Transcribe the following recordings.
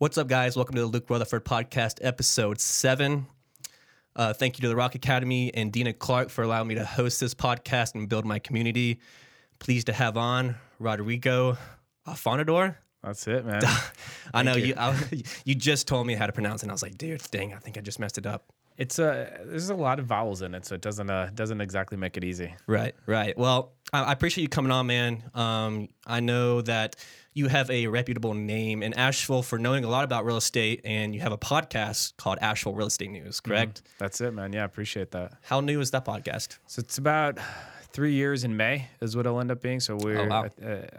What's up, guys? Welcome to the Luke Rutherford Podcast, episode 7. Thank you to The Rock Academy and Dina Clark for allowing me to host this podcast and build my community. Pleased to have on Rodrigo Afanador. That's it, man. I know you just told me how to pronounce it, and I was like, dude, dang, I think I just messed it up. It's there's a lot of vowels in it, so it doesn't exactly make it easy. Right. Well, I appreciate you coming on, man. I know that you have a reputable name in Asheville for knowing a lot about real estate, and you have a podcast called Asheville Real Estate News, correct? Mm-hmm. That's it, man. Yeah, I appreciate that. How new is that podcast? So it's about 3 years in May is what it'll end up being. So we're,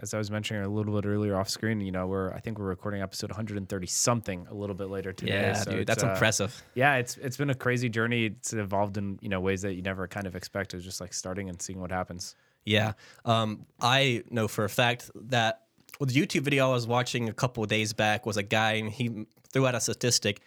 as I was mentioning a little bit earlier off screen, you know, I think we're recording episode 130 something a little bit later today. Yeah, so dude, that's impressive. Yeah, it's been a crazy journey. It's evolved in, you know, ways that you never kind of expect. It's just like starting and seeing what happens. Yeah, I know for a fact that the YouTube video I was watching a couple of days back was a guy, and he threw out a statistic.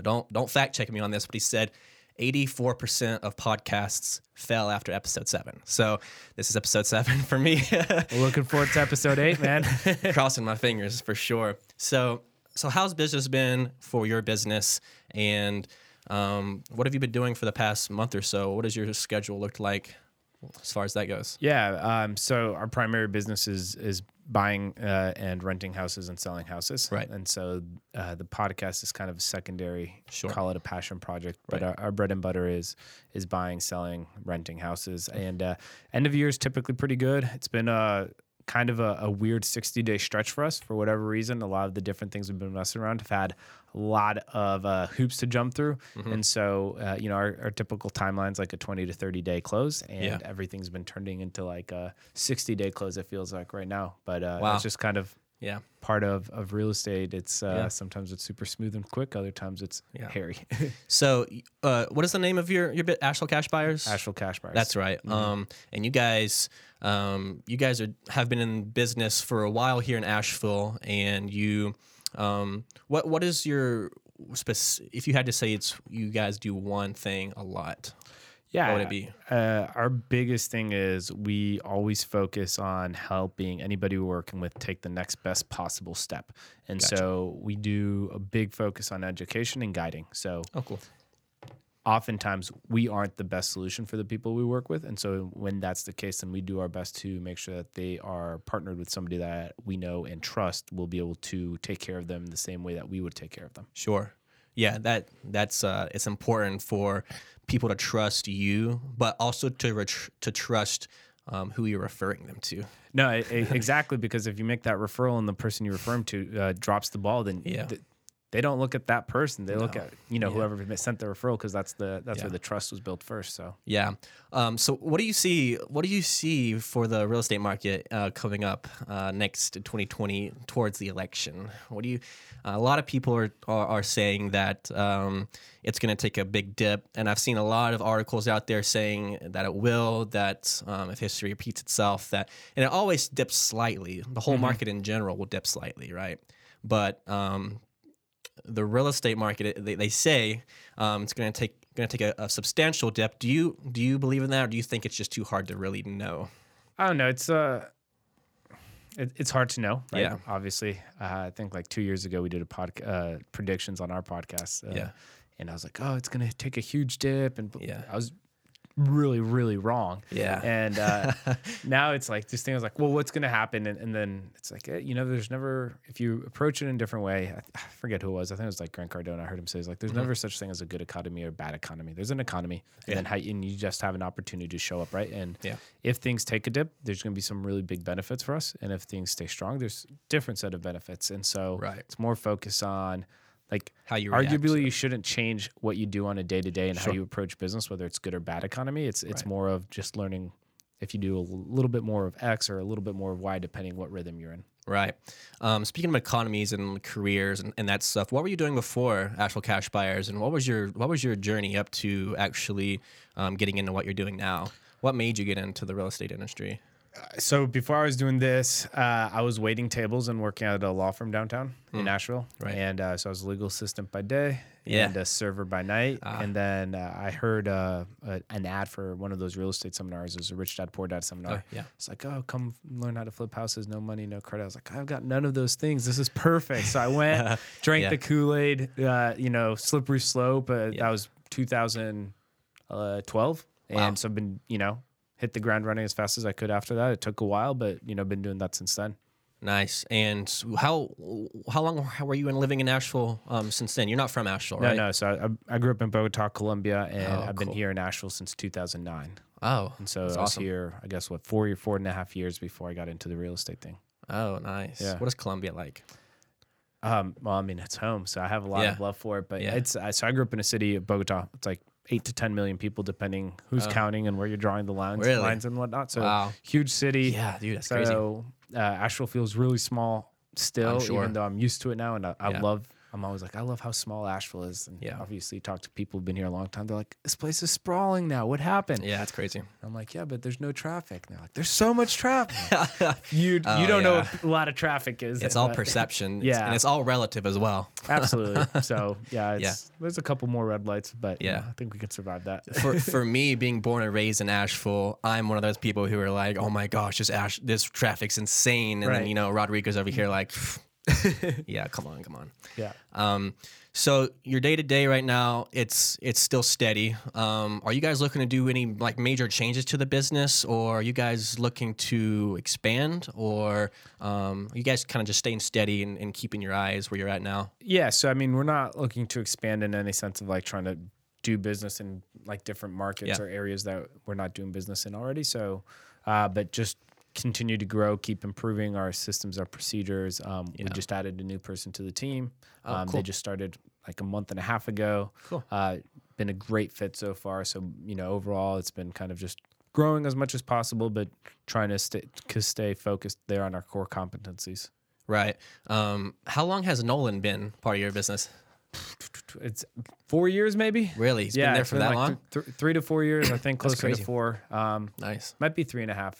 Don't fact check me on this, but he said 84% of podcasts fell after episode 7. So this is episode 7 for me. We're looking forward to episode 8, man. Crossing my fingers for sure. So how's business been for your business? And what have you been doing for the past month or so? What has your schedule looked like as far as that goes? Yeah. So our primary business is buying and renting houses and selling houses. Right. And so the podcast is kind of a secondary, call it a passion project, but our bread and butter is buying, selling, renting houses. And end of year is typically pretty good. It's been kind of a weird 60-day stretch for us for whatever reason. A lot of the different things we've been messing around have had a lot of hoops to jump through. Mm-hmm. And so, you know, our typical timeline's like a 20 to 30-day close, and everything's been turning into like a 60-day close, it feels like right now. But it's just kind of part of real estate. It's sometimes it's super smooth and quick. Other times it's hairy. So what is the name of your bit? Asheville Cash Buyers? Asheville Cash Buyers. That's right. Mm-hmm. And you guys have been in business for a while here in Asheville, and you... What is your if you had to say it's you guys do one thing a lot? Yeah, what would it be? Our biggest thing is we always focus on helping anybody we're working with take the next best possible step, and so we do a big focus on education and guiding. So oftentimes we aren't the best solution for the people we work with, and so when that's the case, then we do our best to make sure that they are partnered with somebody that we know and trust will be able to take care of them the same way that we would take care of them. Sure. Yeah, that's it's important for people to trust you, but also to trust who you're referring them to. No, exactly, because if you make that referral and the person you refer them to drops the ball, then they don't look at that person. They look at, you know, whoever sent the referral, because that's where the trust was built first. So so what do you see for the real estate market coming up next in 2020 towards the election? What do you a lot of people are saying that it's going to take a big dip, and I've seen a lot of articles out there saying that it will, that if history repeats itself, that, and it always dips slightly. The whole market in general will dip slightly, right? But the real estate market, they say it's going to take a substantial dip. Do you believe in that, or do you think it's just too hard to really know? I don't know. It's it's hard to know. Right? Yeah, obviously. I think like 2 years ago we did a predictions on our podcast. And I was like, oh, it's going to take a huge dip, and I was really, really wrong. Yeah. And now it's like this thing. I was like, well, what's going to happen? And then it's like, you know, there's never, if you approach it in a different way, I forget who it was. I think it was like Grant Cardone. I heard him say, it's like, there's never such thing as a good economy or a bad economy. There's an economy, and you just have an opportunity to show up, right? And if things take a dip, there's going to be some really big benefits for us. And if things stay strong, there's a different set of benefits. And so it's more focused on, like, how you react, arguably, so you shouldn't change what you do on a day-to-day and how you approach business, whether it's good or bad economy. It's more of just learning if you do a little bit more of X or a little bit more of Y, depending what rhythm you're in. Right. Speaking of economies and careers and that stuff, what were you doing before Asheville Cash Buyers, and what was your journey up to actually getting into what you're doing now? What made you get into the real estate industry? So before I was doing this, I was waiting tables and working at a law firm downtown in Asheville. Right. And so I was a legal assistant by day and a server by night. And then I heard an ad for one of those real estate seminars. It was a Rich Dad, Poor Dad seminar. Oh, yeah. It's like, oh, come learn how to flip houses, no money, no credit. I was like, I've got none of those things. This is perfect. So I went, drank the Kool-Aid, slippery slope. That was 2012. Wow. And so I've been, hit the ground running as fast as I could after that. It took a while, but been doing that since then. Nice. And how long were you living in Asheville since then? You're not from Asheville, right? No. So I grew up in Bogota, Colombia, and I've been here in Asheville since 2009. Oh, and so I was here, I guess, 4 and a half years before I got into the real estate thing. Oh, nice. Yeah. What is Colombia like? It's home, so I have a lot of love for it. But I grew up in a city of Bogota. It's like 8 to 10 million people, depending who's counting and where you're drawing the lines and whatnot. So huge city. Yeah, dude, that's crazy. So Asheville feels really small still, even though I'm used to it now. And I'm always like, I love how small Asheville is. And obviously talk to people who've been here a long time. They're like, this place is sprawling now. What happened? Yeah, that's crazy. I'm like, yeah, but there's no traffic. And they're like, there's so much traffic. You don't know what a lot of traffic is. It's all perception. And it's all relative as well. Absolutely. So there's a couple more red lights, but I think we can survive that. For me, being born and raised in Asheville, I'm one of those people who are like, oh my gosh, this traffic's insane. And then, Rodrigo's over here like... yeah, come on. Yeah. So your day to day right now, it's still steady. Are you guys looking to do any like major changes to the business, or are you guys looking to expand, or are you guys kind of just staying steady and keeping your eyes where you're at now? Yeah. So I mean, we're not looking to expand in any sense of like trying to do business in like different markets or areas that we're not doing business in already. So, but just continue to grow, keep improving our systems, our procedures. We just added a new person to the team. Cool. They just started like a month and a half ago. Cool. Been a great fit so far. So, overall, it's been kind of just growing as much as possible, but trying to stay focused there on our core competencies. Right. How long has Nolan been part of your business? It's 4 years, maybe. Really? He's been there for that long? 3 to 4 years, I think, closer to 4. Nice. Might be 3.5.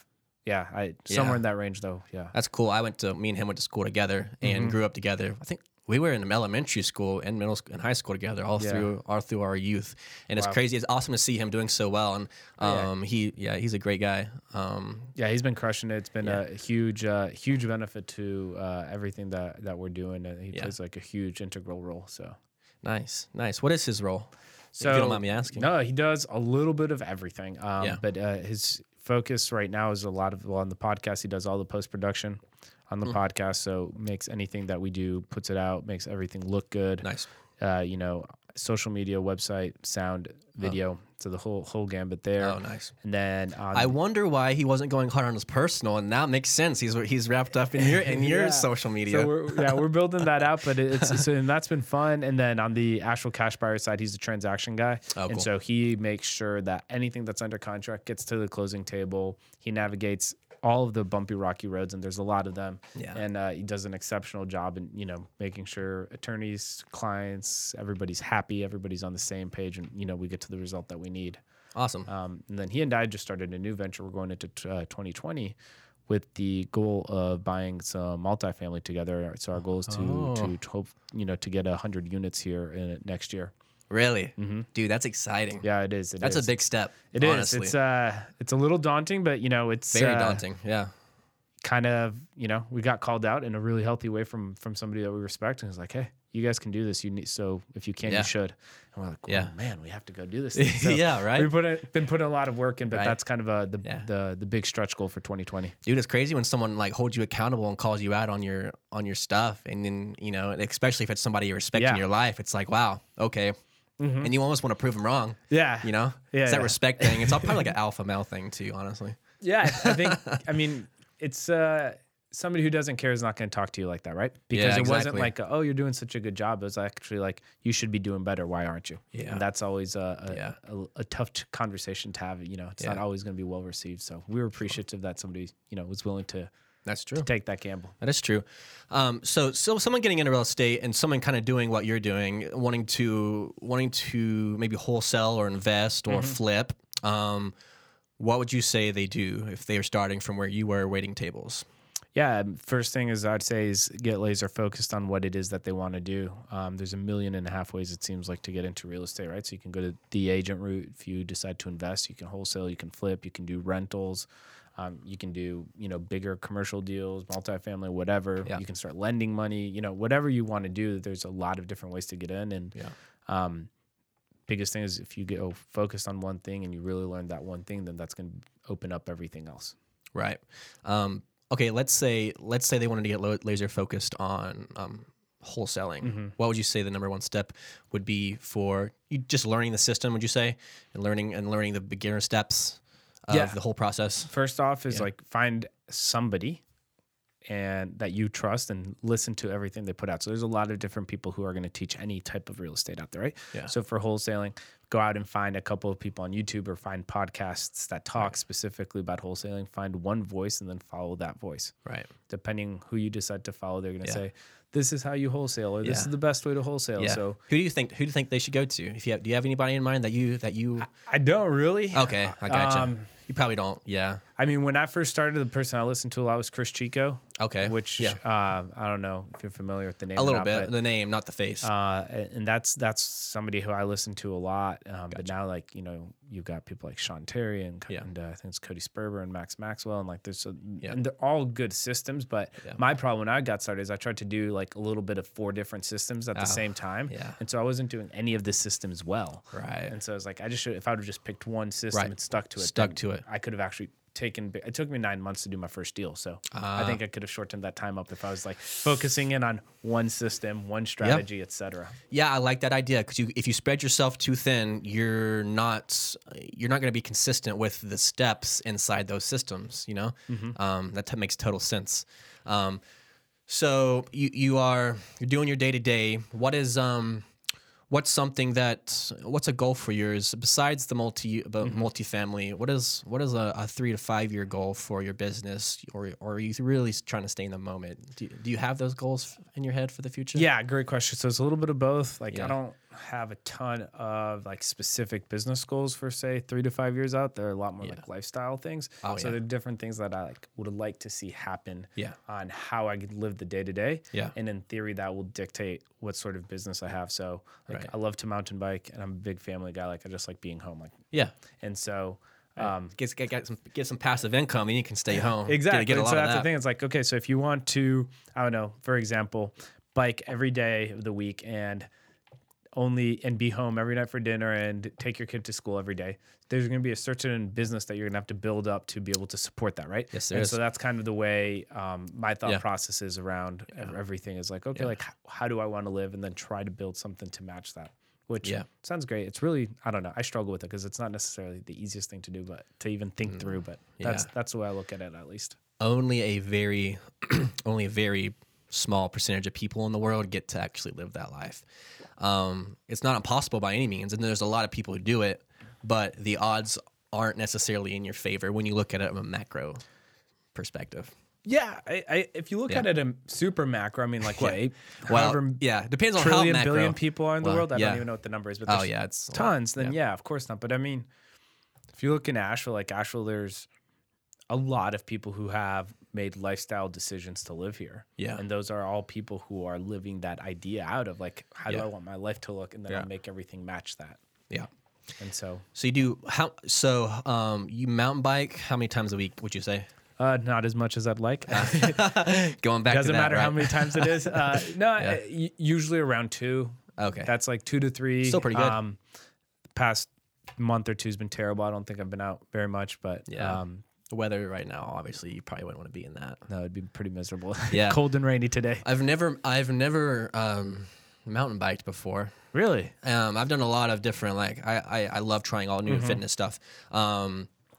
Yeah, somewhere in that range, though. Yeah, that's cool. Me and him went to school together and grew up together. I think we were in elementary school and middle school and high school together all through our youth. And it's crazy. It's awesome to see him doing so well. And he's a great guy. He's been crushing it. It's been a huge benefit to everything that we're doing. He plays like a huge integral role. So nice. What is his role? So if you don't mind me asking. No, he does a little bit of everything. But his focus right now is a lot of on the podcast. He does all the post-production on the podcast, so makes anything that we do, puts it out, makes everything look good. Nice. Social media, website, sound, video, so the whole gambit there. Oh, nice. And then I wonder why he wasn't going hard on his personal, and that makes sense. He's wrapped up in your social media. So we're building that out, but and that's been fun. And then on the actual cash buyer side, he's the transaction guy, and so he makes sure that anything that's under contract gets to the closing table. He navigates all of the bumpy, rocky roads, and there's a lot of them. Yeah. And he does an exceptional job in, making sure attorneys, clients, everybody's happy, everybody's on the same page, and, we get to the result that we need. Awesome. And then he and I just started a new venture. We're going into 2020 with the goal of buying some multifamily together. So our goal is to hope, to get 100 units here in next year. Really? Mm-hmm. Dude, that's exciting. Yeah, it is. That's a big step. It honestly is. It's a little daunting, but it's very daunting. Yeah. Kind of, we got called out in a really healthy way from somebody that we respect, and it's like, hey, you guys can do this. So if you can, you should. And we're like, well, man, we have to go do this thing. So yeah, right. We've been putting a lot of work in, but that's kind of the big stretch goal for 2020. Dude, it's crazy when someone like holds you accountable and calls you out on your stuff, and then especially if it's somebody you respect in your life, it's like, wow, okay. Mm-hmm. And you almost want to prove them wrong. Yeah. Yeah, it's that respect thing. It's all probably like an alpha male thing too, honestly. Yeah. I think, it's somebody who doesn't care is not going to talk to you like that, right? Because it wasn't like, oh, you're doing such a good job. It was actually like, you should be doing better. Why aren't you? Yeah. And that's always a tough conversation to have. It's not always going to be well received. So we were appreciative that somebody, was willing to. That's true. To take that gamble. That is true. So someone getting into real estate and someone kind of doing what you're doing, wanting to maybe wholesale or invest or flip. what would you say they do if they are starting from where you were waiting tables? Yeah, first thing is I'd say is get laser focused on what it is that they want to do. There's 1.5 million ways it seems like to get into real estate, right? So you can go to the agent route if you decide to invest. You can wholesale, you can flip, you can do rentals, you can do bigger commercial deals, multifamily, whatever. Yeah. You can start lending money, whatever you want to do. There's a lot of different ways to get in, and biggest thing is if you get focused on one thing and you really learn that one thing, then that's going to open up everything else. Right. Okay, let's say they wanted to get laser focused on wholesaling. Mm-hmm. What would you say the number one step would be for you just learning the system? Would you say and learning the beginner steps of the whole process? First off is find somebody and that you trust and listen to everything they put out. So there's a lot of different people who are going to teach any type of real estate out there, right? Yeah. So for wholesaling, go out and find a couple of people on YouTube or find podcasts that talk specifically about wholesaling. Find one voice and then follow that voice. Right. Depending who you decide to follow, they're going to say, this is how you wholesale, or this is the best way to wholesale. Yeah. So who do you think they should go to? If you have, do you have anybody in mind that you I don't really. Okay, I gotcha. You probably don't. Yeah. I mean, when I first started, the person I listened to a lot was Chris Chico. Okay. Which I don't know if you're familiar with the name. A little bit. The name, not the face. And that's somebody who I listened to a lot. Gotcha. But now, you've got people like Sean Terry and I think it's Cody Sperber and Max Maxwell, and and they're all good systems. But my problem when I got started is I tried to do a little bit of 4 different systems at the same time, and so I wasn't doing any of the systems well. Right. And so I was like, if I would have just picked one system and stuck to it, I could have actually. It took me 9 months to do my first deal, so I think I could have shortened that time up if I was focusing in on one system, one strategy, etc. Yeah, I like that idea because if you spread yourself too thin, you're not going to be consistent with the steps inside those systems. Mm-hmm. That makes total sense. So you're doing your day to day. What is what's a goal for yours besides the multifamily? What is a 3 to 5 year goal for your business, or are you really trying to stay in the moment? Do you have those goals in your head for the future? Yeah, great question. So it's a little bit of both. I don't have a ton of specific business goals for say 3 to 5 years out. They're a lot more lifestyle things. There are different things that I would like to see happen on how I could live the day to day. And in theory, that will dictate what sort of business I have. So I love to mountain bike, and I'm a big family guy. I just like being home. And so. Get some passive income, and you can stay home. Exactly. Get a lot so that's of that. The thing. It's okay, so if you want to, I don't know, for example, bike every day of the week and be home every night for dinner and take your kid to school every day, there's going to be a certain business that you're going to have to build up to be able to support that, right? Yes, there is. So that's kind of the way my thought process is around everything is how do I want to live, and then try to build something to match that. Which sounds great. It's really, I don't know. I struggle with it because it's not necessarily the easiest thing to do, but to even think through. But that's the way I look at it, at least. Only a very small percentage of people in the world get to actually live that life. It's not impossible by any means, and there's a lot of people who do it, but the odds aren't necessarily in your favor when you look at it from a macro perspective. Yeah, if you look at it in super macro, I mean, depends on how macro. Billion people are in the world. I don't even know what the number is, but there's it's tons. Then of course not. But I mean, if you look in Asheville, there's a lot of people who have made lifestyle decisions to live here. Yeah, and those are all people who are living that idea out of how do I want my life to look, and then I make everything match that. Yeah. And so you do how? So you mountain bike how many times a week? Would you say? Not as much as I'd like. Going back, doesn't matter how many times it is. Usually around 2. Okay, that's 2 to 3. Still pretty good. Past month or two has been terrible. I don't think I've been out very much, but the weather right now, obviously, you probably wouldn't want to be in that. No, it'd be pretty miserable. Yeah, cold and rainy today. I've never mountain biked before. Really? I've done a lot of different. I love trying all new fitness stuff.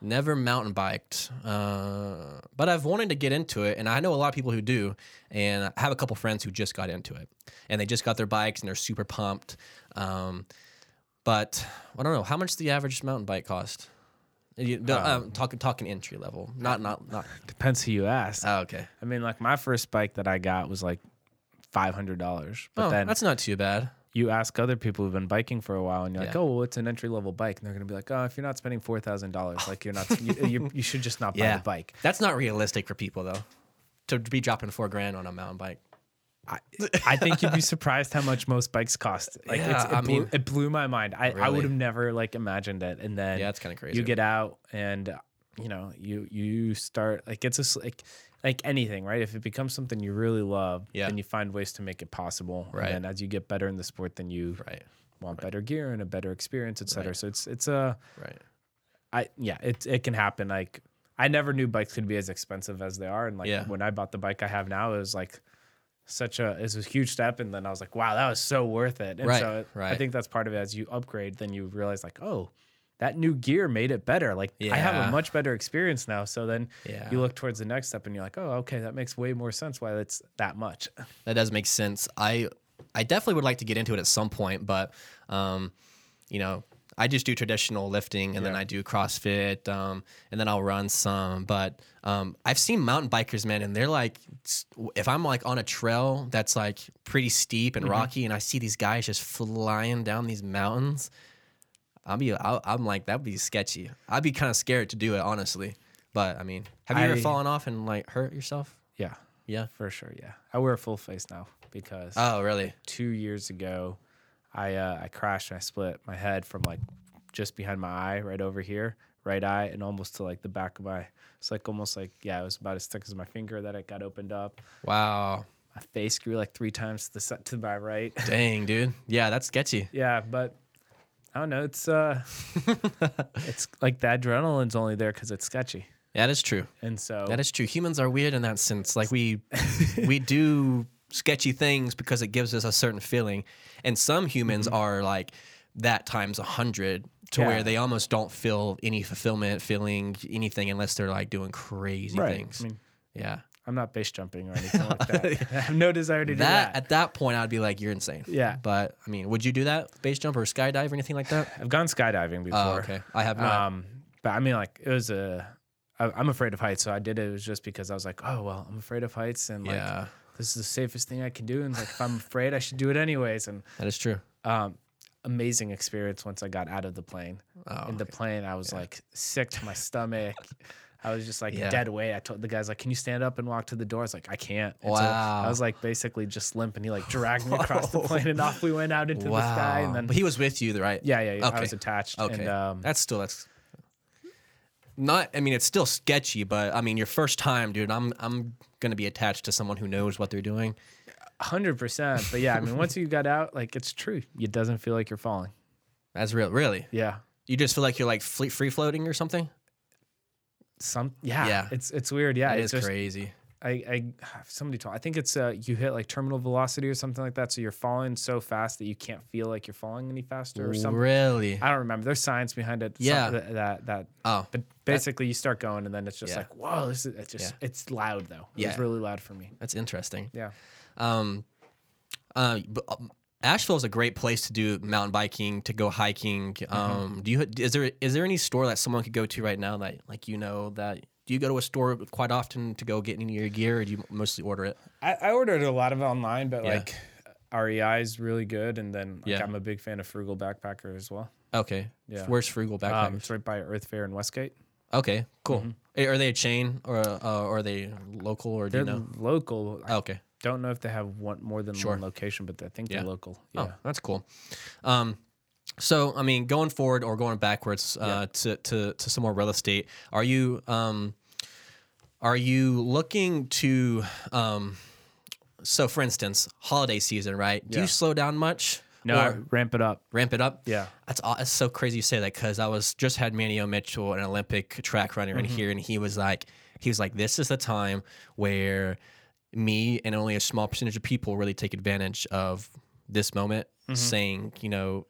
Never mountain biked, but I've wanted to get into it, and I know a lot of people who do, and I have a couple friends who just got into it, and they just got their bikes, and they're super pumped, but I don't know. How much does the average mountain bike cost? Talking entry level, not. Depends who you ask. Oh, okay. I mean, my first bike that I got was $500, but then that's not too bad. you ask other people who've been biking for a while and you're like, oh, well, it's an entry level bike. And they're going to be like, oh, if you're not spending $4,000, like you're not, you should just not buy the bike. That's not realistic for people though, to be dropping $4,000 on a mountain bike. I think you'd be surprised how much most bikes cost. Like it blew my mind. I would have never like imagined it. And then it's kind of crazy. You get out and you know, you start like, it's a, like anything, right? If it becomes something you really love, then you find ways to make it possible. Right. And then as you get better in the sport, then you want better gear and a better experience, et cetera. So it can happen. Like I never knew bikes could be as expensive as they are. And like when I bought the bike I have now, it was like it was a huge step. And then I was like, wow, that was so worth it. And I think that's part of it. As you upgrade, then you realize like, oh, that new gear made it better. Like I have a much better experience now. So then you look towards the next step and you're like, oh, okay, that makes way more sense why it's that much. That does make sense. I definitely would like to get into it at some point, but you know, I just do traditional lifting and then I do CrossFit and then I'll run some. But I've seen mountain bikers, man, and they're like, if I'm like on a trail that's like pretty steep and rocky and I see these guys just flying down these mountains, I'm like, that'd be sketchy. I'd be kind of scared to do it, honestly. But I mean, have you ever fallen off and like hurt yourself? Yeah. Yeah. For sure. Yeah. I wear a full face now because. Oh, really? 2 years ago, I crashed and I split my head from like just behind my eye right over here, right eye, and almost to like the back of my. It's like almost like it was about as thick as my finger that it got opened up. Wow. My face grew like three times to my right. Dang, dude. Yeah, that's sketchy. Yeah, but. I don't know. It's it's like the adrenaline's only there because it's sketchy. That is true. And so that is true. Humans are weird in that sense. Like we do sketchy things because it gives us a certain feeling. And some humans are like that times 100 to where they almost don't feel any fulfillment, feeling anything unless they're like doing crazy things. I mean, I'm not base jumping or anything like that. I have no desire to do that. At that point, I'd be like, you're insane. Yeah. But, I mean, would you do that? Base jump or skydive or anything like that? I've gone skydiving before. Oh, okay. I have not. But, I mean, like, it was I'm afraid of heights, so I did it. It was just because I was like, oh, well, I'm afraid of heights, and, like, this is the safest thing I can do. And, like, if I'm afraid, I should do it anyways. And that is true. Amazing experience once I got out of the plane. Oh, in the plane, I was, like, sick to my stomach. I was just like dead weight. I told the guys like, "Can you stand up and walk to the door?" I was like, "I can't." And so I was like basically just limp, and he like dragged me across the plane, and off we went out into the sky. And then, but he was with you, right? Yeah. Okay. I was attached. Okay, and, that's not. I mean, it's still sketchy, but I mean, your first time, dude. I'm gonna be attached to someone who knows what they're doing. 100%. But yeah, I mean, once you got out, like it's true. It doesn't feel like you're falling. That's real. Really? Yeah. You just feel like you're like free floating or something. It's weird. Yeah, it's just crazy. I think it's you hit like terminal velocity or something like that, so you're falling so fast that you can't feel like you're falling any faster or something. Really? I don't remember. There's science behind it. Yeah. But basically you start going and then it's just like whoa. This is it's loud though. It was really loud for me. That's interesting. Yeah. Asheville is a great place to do mountain biking, to go hiking. Is there any store that someone could go to right now that do you go to a store quite often to go get any of your gear, or do you mostly order it? I ordered a lot of it online, but like REI is really good, and then like, I'm a big fan of Frugal Backpacker as well. Okay. Yeah. Where's Frugal Backpacker? It's right by Earth Fair in Westgate. Okay, cool. Mm-hmm. Are they a chain or are they local or do you know? They're local. Okay. Don't know if they have more than one location, but I think they're local. Yeah. Oh, that's cool. So I mean, going forward or going backwards to some more real estate, are you looking to so for instance, holiday season, right? Do you slow down much? No, I ramp it up. Ramp it up? Yeah. That's so crazy you say that, because I was just had Manny O. Mitchell, an Olympic track runner, in here, and he was like, this is the time where me and only a small percentage of people really take advantage of this moment, saying, you know,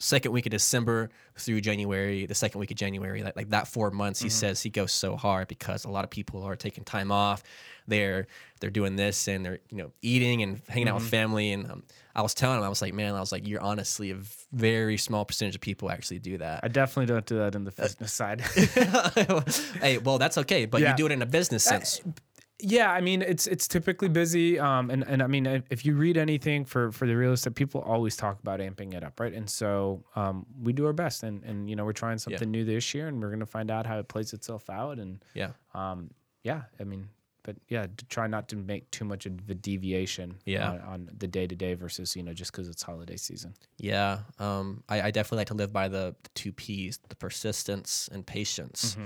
second week of December through January, the second week of January, like that 4 months, he says he goes so hard because a lot of people are taking time off. They're doing this and they're, you know, eating and hanging out with family. And I was telling him, I was like, you're honestly a very small percentage of people actually do that. I definitely don't do that in the fitness side. Hey, well, that's okay. But you do it in a business sense. Yeah, I mean, it's typically busy. And I mean, if you read anything for the real estate, people always talk about amping it up, right? And so we do our best. And you know, we're trying something new this year, and we're going to find out how it plays itself out. And to try not to make too much of a deviation on the day-to-day versus, you know, just because it's holiday season. Yeah. I definitely like to live by the two Ps, the persistence and patience.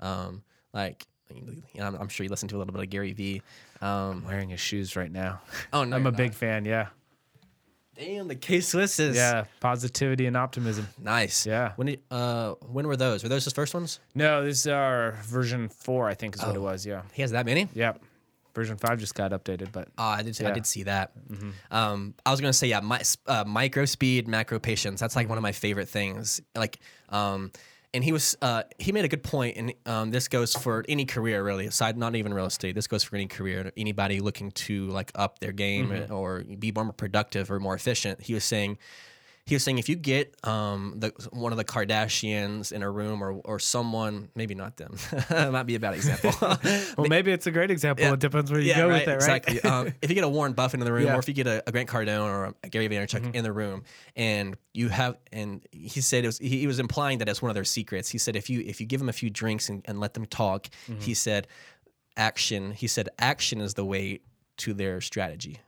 Mm-hmm. I'm sure you listen to a little bit of Gary V. I'm wearing his shoes right now. Oh, no. I'm a big fan. Yeah. Damn, the K-Swisses. Yeah, positivity and optimism. Nice. Yeah. When were those? Were those his first ones? No, this is our version 4, I think is what it was. Yeah. He has that many? Yeah. Version 5 just got updated, but I did see that. Mm-hmm. I was gonna say micro speed, macro patience. That's like one of my favorite things. And he was he made a good point, and this goes for any career really, aside not even real estate. This goes for any career, anybody looking to like up their game mm-hmm. or be more productive or more efficient. He was saying if you get one of the Kardashians in a room or someone, maybe not them, that might be a bad example. Well, maybe it's a great example. Yeah, it depends where you go with it, right? Exactly. If you get a Warren Buffett in the room, or if you get a Grant Cardone or a Gary Vaynerchuk mm-hmm. in the room, and he said he was implying that it's one of their secrets. He said if you give them a few drinks and let them talk, mm-hmm. He said action is the way to their strategy.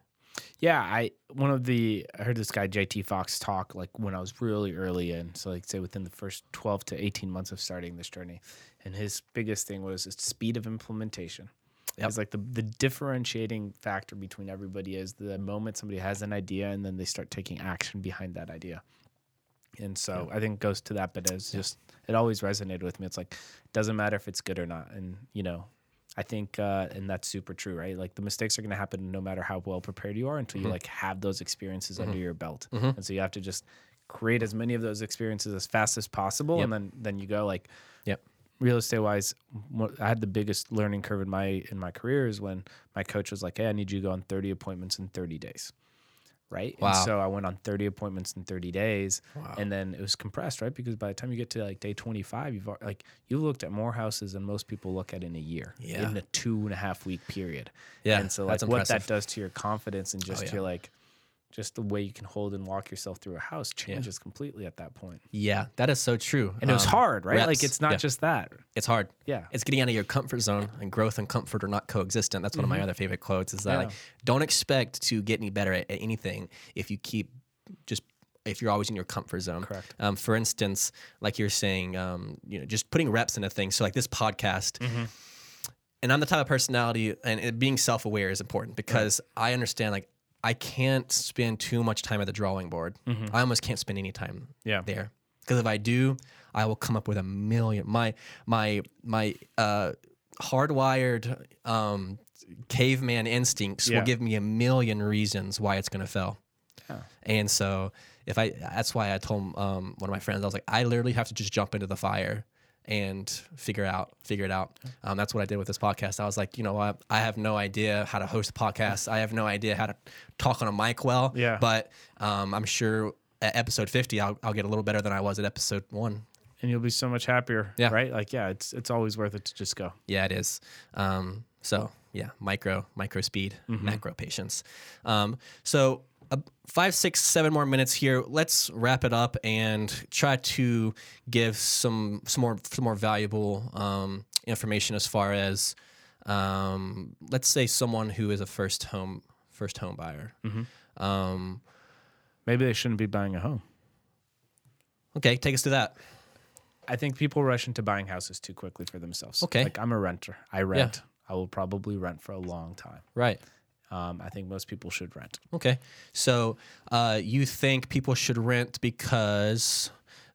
Yeah, I heard this guy JT Fox talk like when I was really early in, so like say within the first 12 to 18 months of starting this journey, and his biggest thing was the speed of implementation. Yep. It's like the differentiating factor between everybody is the moment somebody has an idea and then they start taking action behind that idea. And so I think it goes to that, but it's just it always resonated with me. It's like it doesn't matter if it's good or not, and you know. I think, and that's super true, right? Like the mistakes are going to happen no matter how well prepared you are until mm-hmm. you like have those experiences mm-hmm. under your belt. Mm-hmm. And so you have to just create as many of those experiences as fast as possible. Yep. And then you go like, real estate wise, I had the biggest learning curve in my career is when my coach was like, hey, I need you to go on 30 appointments in 30 days. Right. Wow. And so I went on 30 appointments in 30 days. Wow. And then it was compressed, right? Because by the time you get to like day 25, you looked at more houses than most people look at in a year, in a 2.5 week period. Yeah. And so like what impressive. That does to your confidence and just your like, just the way you can hold and walk yourself through a house changes completely at that point. Yeah, that is so true. And it was hard, right? Reps. Like it's not just that. It's hard. Yeah. It's getting out of your comfort zone, and growth and comfort are not coexistent. That's one mm-hmm. of my other favorite quotes is that like, don't expect to get any better at anything if you keep just if you're always in your comfort zone. Correct. For instance, like you're saying, you know, just putting reps into things. So like this podcast, mm-hmm. and I'm the type of personality, and being self-aware is important because I understand like, I can't spend too much time at the drawing board. Mm-hmm. I almost can't spend any time there. Because if I do, I will come up with a million. My hardwired caveman instincts will give me a million reasons why it's going to fail. Yeah. And so that's why I told one of my friends, I was like, I literally have to just jump into the fire and figure it out. That's what I did with this podcast. I was like, you know what? I have no idea how to host a podcast. I have no idea how to talk on a mic well. Yeah. But I'm sure at episode 50, I'll get a little better than I was at episode 1. And you'll be so much happier, right? Like, yeah, it's always worth it to just go. Yeah, it is. So, yeah, micro speed, mm-hmm. macro patience. So 5, 6, 7 more minutes here. Let's wrap it up and try to give some more valuable information as far as let's say someone who is a first home buyer. Mm-hmm. Maybe they shouldn't be buying a home. Okay, take us to that. I think people rush into buying houses too quickly for themselves. Okay, like I'm a renter. I rent. Yeah. I will probably rent for a long time. Right. I think most people should rent. Okay. So you think people should rent because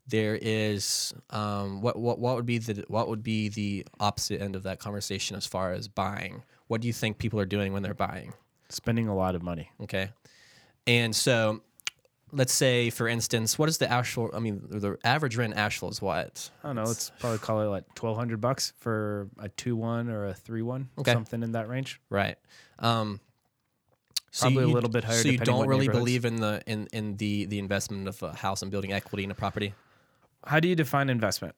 there is what would be the opposite end of that conversation as far as buying? What do you think people are doing when they're buying? Spending a lot of money. Okay. And so let's say, for instance, what is the Asheville? I mean, the average rent in Asheville is what? I don't know. Let's probably call it like $1,200 for a 2-1 or a 3-1, something in that range. Right. Probably a little bit higher. So you don't really believe in the investment of a house and building equity in a property? How do you define investment?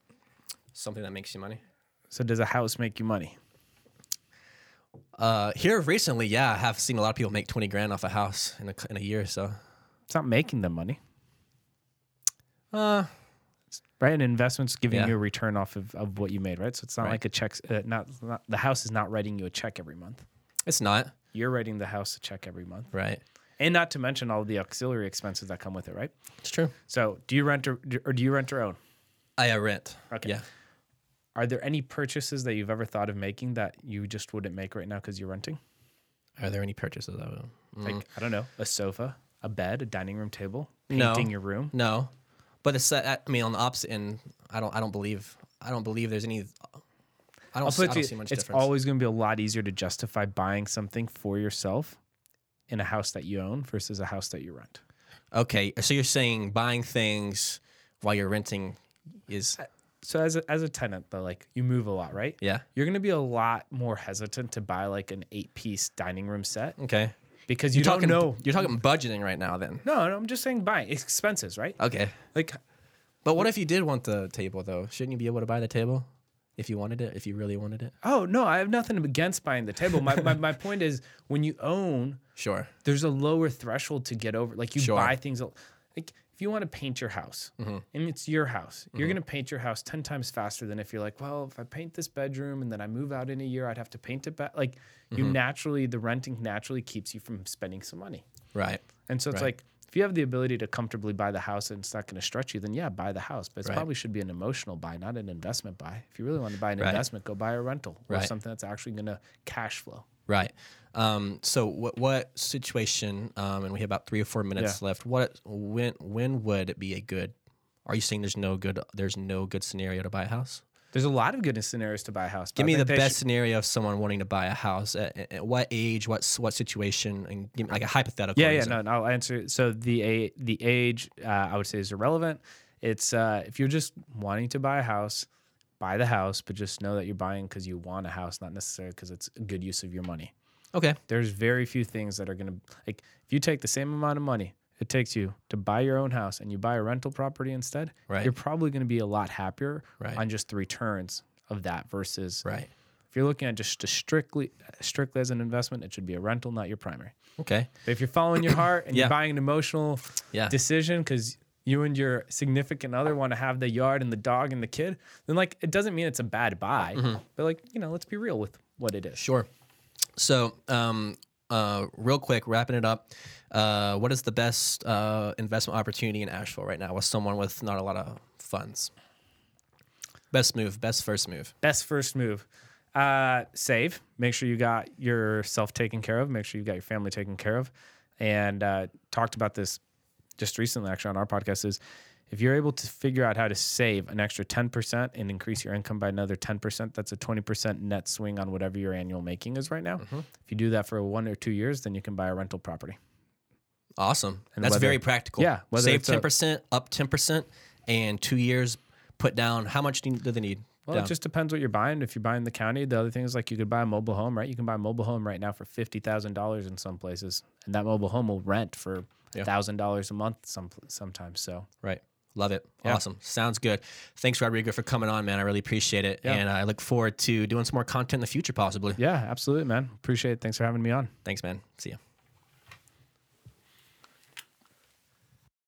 Something that makes you money. So does a house make you money? Here recently, yeah, I have seen a lot of people make 20 grand off a house in a year or so. It's not making them money. Right, an investment's giving you a return off of what you made, right? So it's not like a check. Not the house is not writing you a check every month. It's not. You're writing the house a check every month, right? And not to mention all the auxiliary expenses that come with it, right? It's true. So do you rent or do you rent or own? I rent. Okay. Yeah. Are there any purchases that you've ever thought of making that you just wouldn't make right now because you're renting? Are there any purchases that would? Like, I don't know, a sofa, a bed, a dining room table, painting your room? No. But it's, I mean, on the opposite end, I don't believe there's any. I don't see much difference. It's always going to be a lot easier to justify buying something for yourself in a house that you own versus a house that you rent. Okay, so you're saying buying things while you're renting is. So as a tenant, though, like, you move a lot, right? Yeah. You're going to be a lot more hesitant to buy like an 8-piece dining room set. Okay. Because you don't know. You're talking budgeting right now then. No, I'm just saying buying. Expenses, right? Okay. Like, but what if you did want the table, though? Shouldn't you be able to buy the table if you wanted it, if you really wanted it? Oh, no, I have nothing against buying the table. My point is, when you own, there's a lower threshold to get over. Like, you buy things. Like, if you want to paint your house, and it's your house, you're going to paint your house 10 times faster than if you're like, well, if I paint this bedroom and then I move out in a year, I'd have to paint it back. Like, the renting naturally keeps you from spending some money. Right. And so it's like, if you have the ability to comfortably buy the house and it's not going to stretch you, then yeah, buy the house. But it probably should be an emotional buy, not an investment buy. If you really want to buy an investment, go buy a rental or something that's actually going to cash flow. Right. So what situation, and we have about 3 or 4 minutes left, when would it be a good, are you saying there's no good scenario to buy a house? There's a lot of good scenarios to buy a house. Give me the best scenario of someone wanting to buy a house. At what age, what situation, and give me like a hypothetical. Yeah, reason. No, I'll answer. So the age, I would say, is irrelevant. It's if you're just wanting to buy a house, buy the house, but just know that you're buying because you want a house, not necessarily because it's a good use of your money. Okay. There's very few things that are going to, like, if you take the same amount of money it takes you to buy your own house and you buy a rental property instead, you're probably going to be a lot happier on just the returns of that versus if you're looking at just strictly as an investment, it should be a rental, not your primary. Okay. But if you're following your heart and you're buying an emotional decision because you and your significant other want to have the yard and the dog and the kid, then, like, it doesn't mean it's a bad buy, but, like, you know, let's be real with what it is. Sure. So, real quick, wrapping it up, what is the best investment opportunity in Asheville right now with someone with not a lot of funds? Best first move. Save. Make sure you got yourself taken care of. Make sure you got your family taken care of. And talked about this just recently, actually, on our podcast, is if you're able to figure out how to save an extra 10% and increase your income by another 10%, that's a 20% net swing on whatever your annual making is right now. Mm-hmm. If you do that for 1 or 2 years, then you can buy a rental property. Awesome. And that's very practical. Yeah. Save 10%, up 10%, and 2 years, put down. How much do they need? Well, it just depends what you're buying. If you're buying the county, the other thing is, like, you could buy a mobile home, right? You can buy a mobile home right now for $50,000 in some places, and that mobile home will rent for $1,000 a month sometimes. So Love it. Yeah. Awesome. Sounds good. Thanks, Rodrigo, for coming on, man. I really appreciate it. Yeah. And I look forward to doing some more content in the future, possibly. Yeah, absolutely, man. Appreciate it. Thanks for having me on. Thanks, man. See ya.